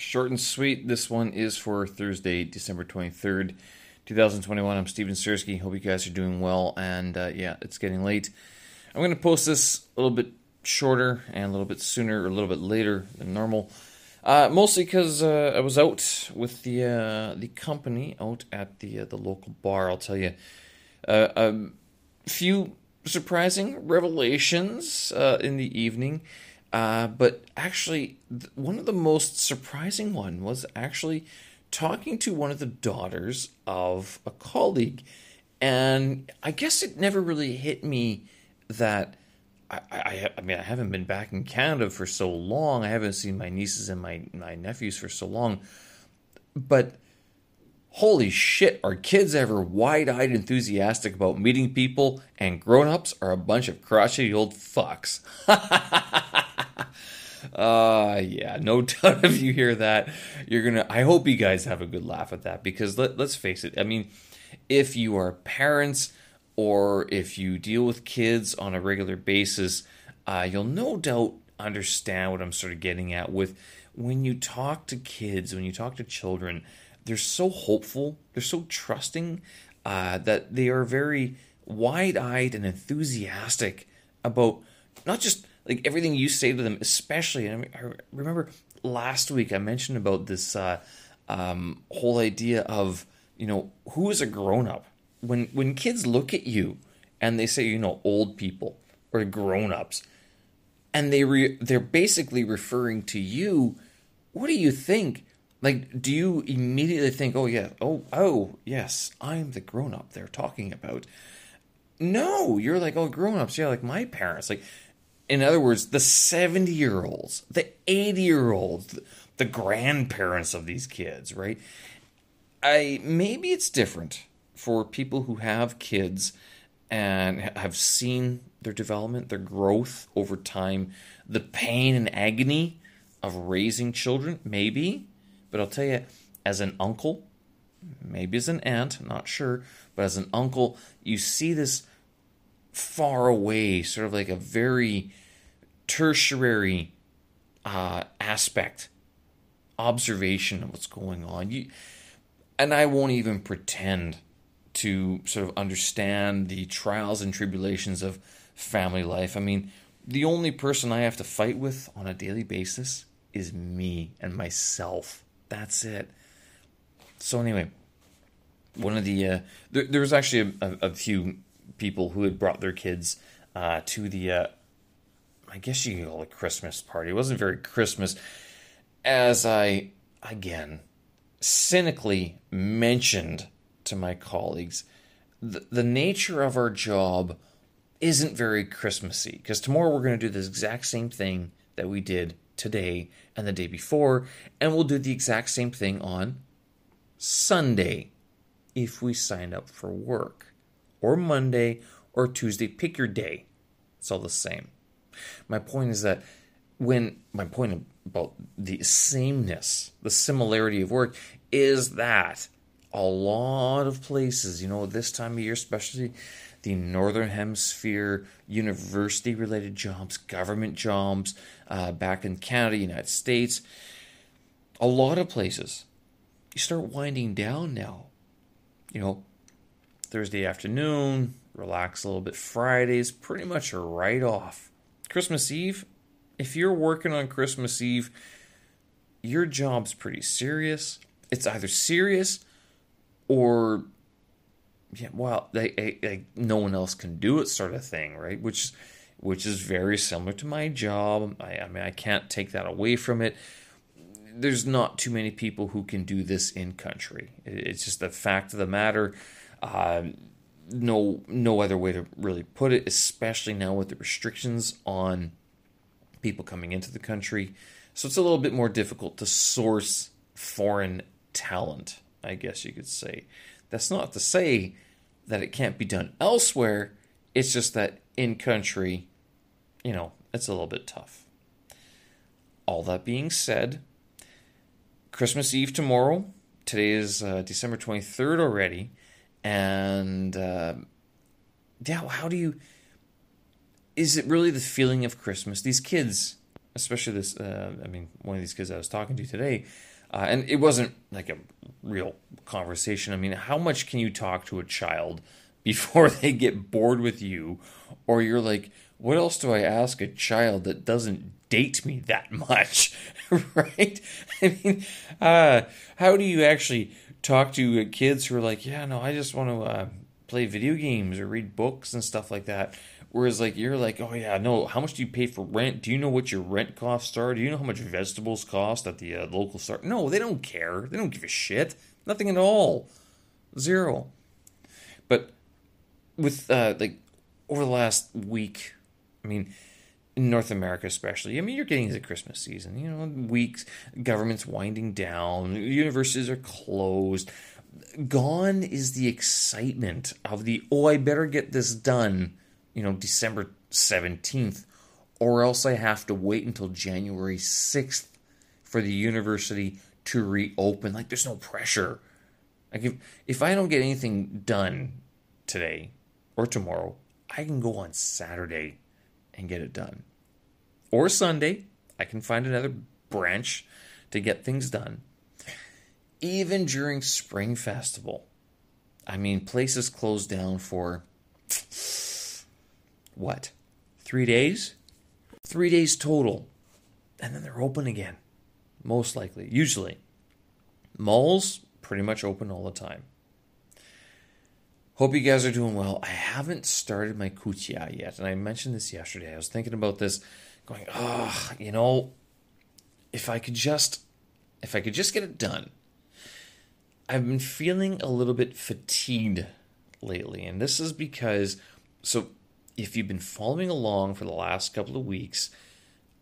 short and sweet. This one is for Thursday, December 23rd, 2021. I'm Stephen Sierski. Hope you guys are doing well. And yeah, it's getting late. I'm going to post this a little bit shorter and a little bit sooner or a little bit later than normal. Mostly because I was out with the company out at the local bar. I'll tell you a few surprising revelations in the evening. But actually, one of the most surprising one was actually talking to one of the daughters of a colleague. And I guess it never really hit me that I mean, I haven't been back in Canada for so long. I haven't seen my nieces and my nephews for so long. But holy shit, are kids ever wide-eyed enthusiastic about meeting people, and grown-ups are a bunch of crotchety old fucks. Yeah, no doubt if you hear that, you're gonna. I hope you guys have a good laugh at that, because let's face it. I mean, if you are parents, or if you deal with kids on a regular basis, you'll no doubt understand what I'm sort of getting at with when you talk to kids, when you talk to children, they're so hopeful, they're so trusting, that they are very wide-eyed and enthusiastic about not just like everything you say to them, especially. And I remember last week I mentioned about this whole idea of, you know, who is a grown-up? When kids look at you and they say, you know, old people or grown-ups, and they're basically referring to you, what do you think? Like, do you immediately think, oh yes, I'm the grown-up they're talking about? No, you're like, oh, grown-ups, yeah, like my parents. Like, in other words, the 70-year-olds, the 80-year-olds, the grandparents of these kids, right? Maybe it's different for people who have kids and have seen their development, their growth over time, the pain and agony of raising children, maybe. But I'll tell you, as an uncle, maybe as an aunt, not sure, but as an uncle, you see this far away, sort of like a very tertiary aspect, observation of what's going on. And I won't even pretend to sort of understand the trials and tribulations of family life. I mean, the only person I have to fight with on a daily basis is me and myself. That's it. So anyway, one of the there was actually a few people who had brought their kids to the I guess you could call it Christmas party. It wasn't very Christmas, as I again cynically mentioned to my colleagues, the nature of our job isn't very Christmassy, because tomorrow we're going to do this exact same thing that we did today and the day before, and we'll do the exact same thing on Sunday if we sign up for work, or Monday or Tuesday. Pick your day. It's all the same. My point is that my point about the sameness, the similarity of work, is that a lot of places, you know, this time of year, especially the Northern Hemisphere, university-related jobs, government jobs, back in Canada, United States, a lot of places, you start winding down now. You know, Thursday afternoon, relax a little bit. Fridays, pretty much a write-off. Christmas Eve, if you're working on Christmas Eve, your job's pretty serious. It's either serious or, yeah, well, no one else can do it, sort of thing, right? Which is very similar to my job. I mean, I can't take that away from it. There's not too many people who can do this in country. It's just the fact of the matter. No other way to really put it, especially now with the restrictions on people coming into the country. So it's a little bit more difficult to source foreign talent, I guess you could say. That's not to say that it can't be done elsewhere. It's just that in country, you know, it's a little bit tough. All that being said, Christmas Eve tomorrow. Today is December 23rd already. And, yeah, is it really the feeling of Christmas? These kids, especially this, one of these kids I was talking to today, and it wasn't like a real conversation. I mean, how much can you talk to a child before they get bored with you, or you're like, what else do I ask a child that doesn't date me that much, right? I mean, how do you actually talk to kids who are like, yeah, no, I just want to play video games or read books and stuff like that? Whereas, like, you're like, oh, yeah, no, how much do you pay for rent? Do you know what your rent costs are? Do you know how much vegetables cost at the local store? No, they don't care. They don't give a shit. Nothing at all. Zero. But with, over the last week, I mean, in North America especially, I mean, you're getting into Christmas season. You know, weeks, government's winding down, universities are closed. Gone is the excitement of the, oh, I better get this done, you know, December 17th, or else I have to wait until January 6th for the university to reopen. Like, there's no pressure. Like, if I don't get anything done today or tomorrow, I can go on Saturday and get it done. Or Sunday, I can find another branch to get things done. Even during Spring Festival, I mean, places close down for, what, 3 days? 3 days total. And then they're open again, most likely, usually. Malls, pretty much open all the time. Hope you guys are doing well. I haven't started my kutia yet, and I mentioned this yesterday. I was thinking about this, going, oh, you know, if I could just get it done. I've been feeling a little bit fatigued lately, and this is because, so if you've been following along for the last couple of weeks,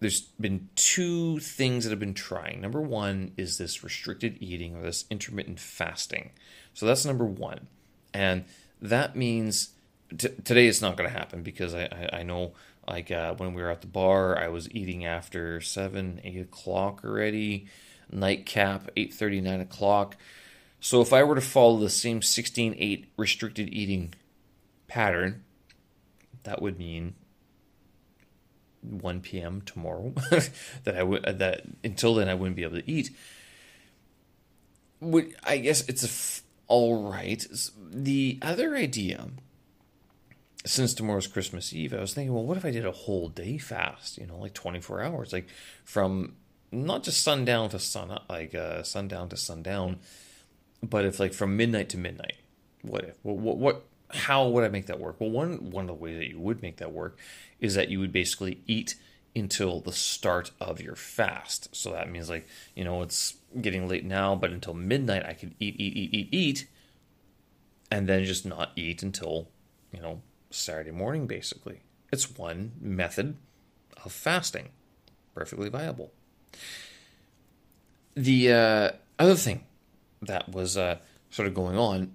there's been two things that I've been trying. Number one is this restricted eating or this intermittent fasting. So that's number one. And that means today it's not going to happen because I know, like, when we were at the bar, I was eating after 7, 8 o'clock already, nightcap, 8:30, 9 o'clock. So if I were to follow the same 16-8 restricted eating pattern, that would mean 1 p.m. tomorrow. that until then I wouldn't be able to eat. I guess it's all right. The other idea, since tomorrow's Christmas Eve, I was thinking, well, what if I did a whole day fast? You know, like 24 hours, like from not just sundown to sun, like sundown to sundown. But if, like, from midnight to midnight, how would I make that work? Well, one of the ways that you would make that work is that you would basically eat until the start of your fast. So that means, like, you know, it's getting late now, but until midnight I could eat, and then just not eat until, you know, Saturday morning, basically. It's one method of fasting. Perfectly viable. The other thing that was sort of going on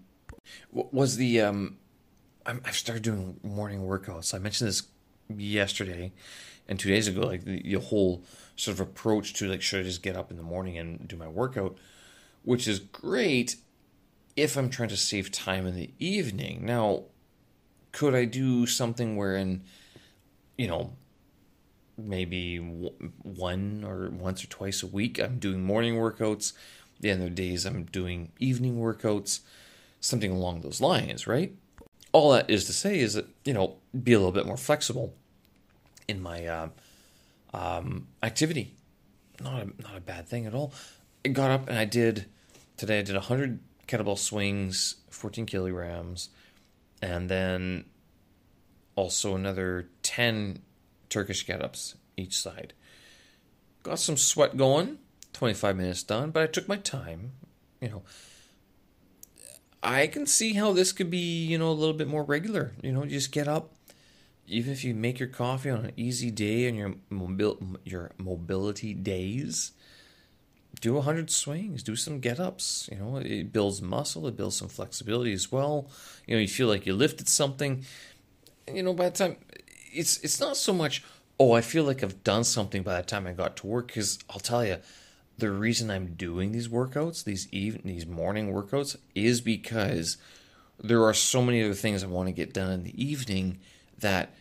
was the I've started doing morning workouts. I mentioned this yesterday and 2 days ago, like the whole sort of approach to, like, should I just get up in the morning and do my workout, which is great if I'm trying to save time in the evening. Now, could I do something wherein, you know, maybe once or twice a week I'm doing morning workouts? The end of days I'm doing evening workouts, something along those lines, right? All that is to say is that, you know, be a little bit more flexible in my activity. Not a bad thing at all. I got up and today I did 100 kettlebell swings, 14 kilograms, and then also another 10 Turkish get-ups each side. Got some sweat going. 25 minutes done, but I took my time. You know, I can see how this could be, you know, a little bit more regular. You know, you just get up, even if you make your coffee on an easy day and your mobility days, do 100 swings, do some get-ups. You know, it builds muscle, it builds some flexibility as well. You know, you feel like you lifted something. And, you know, by the time, it's not so much, oh, I feel like I've done something by the time I got to work, because I'll tell you, the reason I'm doing these workouts, these morning workouts, is because there are so many other things I want to get done in the evening that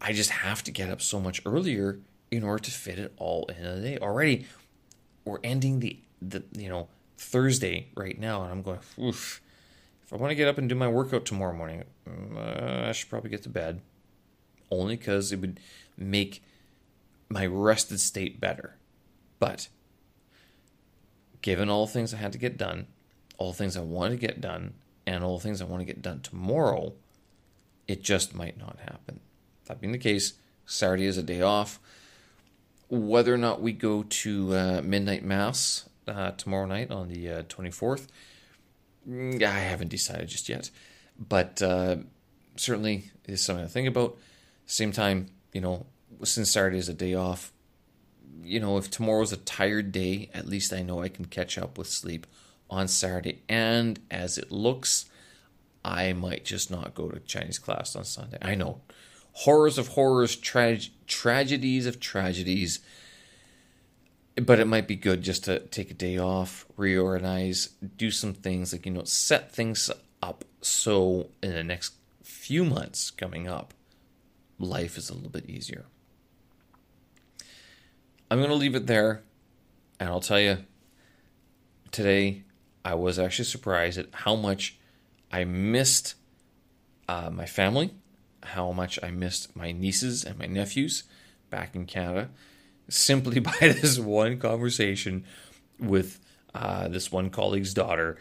I just have to get up so much earlier. in order to fit it all in a day. Already, we're ending the Thursday right now, and I'm going, oof. If I want to get up and do my workout tomorrow morning, I should probably get to bed. Only because it would make my rested state better. But given all the things I had to get done, all the things I want to get done, and all the things I want to get done tomorrow, it just might not happen. That being the case, Saturday is a day off. Whether or not we go to midnight mass tomorrow night on the 24th, I haven't decided just yet, but certainly is something to think about. Same time, since Saturday is a day off, if tomorrow's a tired day, at least I know I can catch up with sleep on Saturday. And as it looks, I might just not go to Chinese class on Sunday. I know, horrors of horrors, tragedies of tragedies. But it might be good just to take a day off, reorganize, do some things, set things up so in the next few months coming up, life is a little bit easier. I'm going to leave it there, and I'll tell you, today I was actually surprised at how much I missed my family, how much I missed my nieces and my nephews back in Canada, simply by this one conversation with this one colleague's daughter,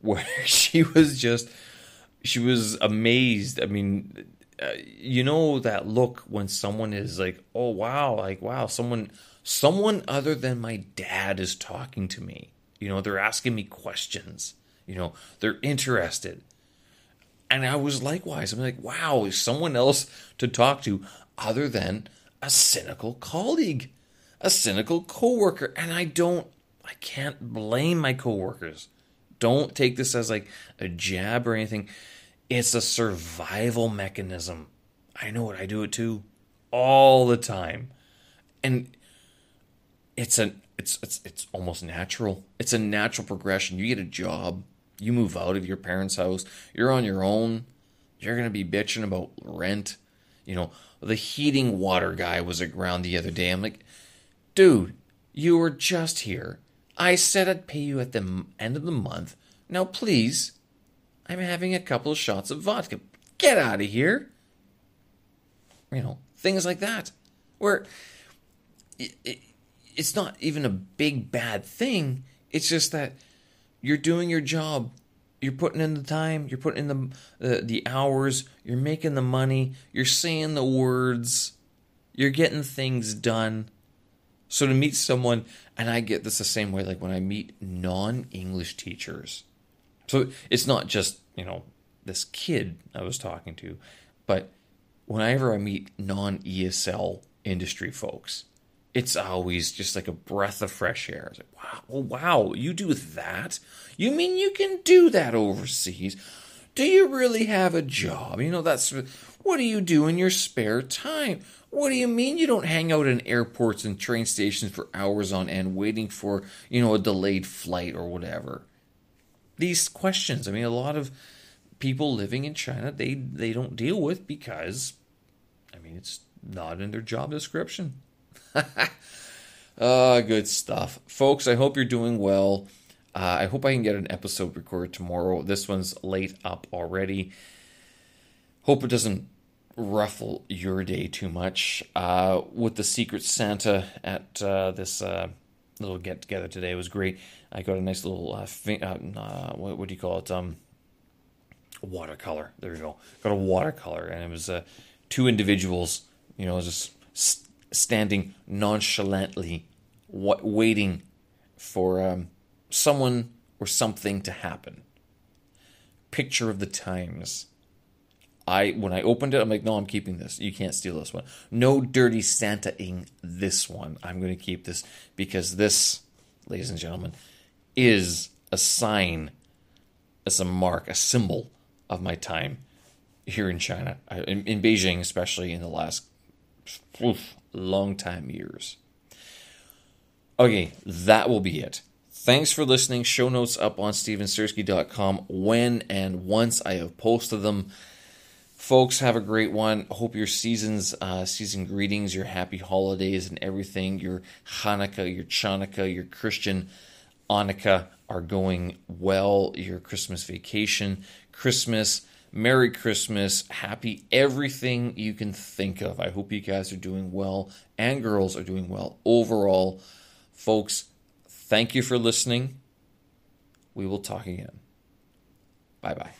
where she was amazed. I mean, that look when someone is like, oh, wow, like, wow, someone other than my dad is talking to me. They're asking me questions, they're interested. And I was likewise. I'm like, wow, is someone else to talk to other than a cynical colleague? A cynical coworker, and I can't blame my coworkers. Don't take this as like a jab or anything. It's a survival mechanism. I know it. I do it too, all the time, and it's almost natural. It's a natural progression. You get a job, you move out of your parents' house, you're on your own. You're gonna be bitching about rent. The heating water guy was around the other day. I'm like, dude, you were just here. I said I'd pay you at the end of the month. Now, please, I'm having a couple of shots of vodka. Get out of here. Things like that. Where it's not even a big bad thing. It's just that you're doing your job. You're putting in the time. You're putting in the hours. You're making the money. You're saying the words. You're getting things done. So to meet someone, and I get this the same way, like when I meet non-English teachers. So it's not just, this kid I was talking to, but whenever I meet non-ESL industry folks, it's always just like a breath of fresh air. It's like, wow, oh, wow, you do that? You mean you can do that overseas? Do you really have a job? That's what do you do in your spare time? What do you mean you don't hang out in airports and train stations for hours on end waiting for, a delayed flight or whatever? These questions, a lot of people living in China, they don't deal with because, it's not in their job description. Good stuff. Folks, I hope you're doing well. I hope I can get an episode recorded tomorrow. This one's late up already. Hope it doesn't ruffle your day too much. With the Secret Santa at this little get-together today, it was great. I got a nice little, watercolor. There we go. Got a watercolor, and it was two individuals, just standing nonchalantly, waiting for someone or something to happen. Picture of the times. When I opened it, I'm like, no, I'm keeping this. You can't steal this one. No dirty Santa-ing this one. I'm going to keep this because this, ladies and gentlemen, is a sign, it's a mark, a symbol of my time here in China, in Beijing, especially in the last long time years. Okay, that will be it. Thanks for listening. Show notes up on StevenSersky.com when and once I have posted them. Folks, have a great one. Hope your season greetings, your happy holidays and everything, your Hanukkah, your Chanukah, your Christian Hanukkah are going well, your Christmas vacation, Christmas, Merry Christmas, happy everything you can think of. I hope you guys are doing well and girls are doing well overall. Folks, thank you for listening. We will talk again. Bye-bye.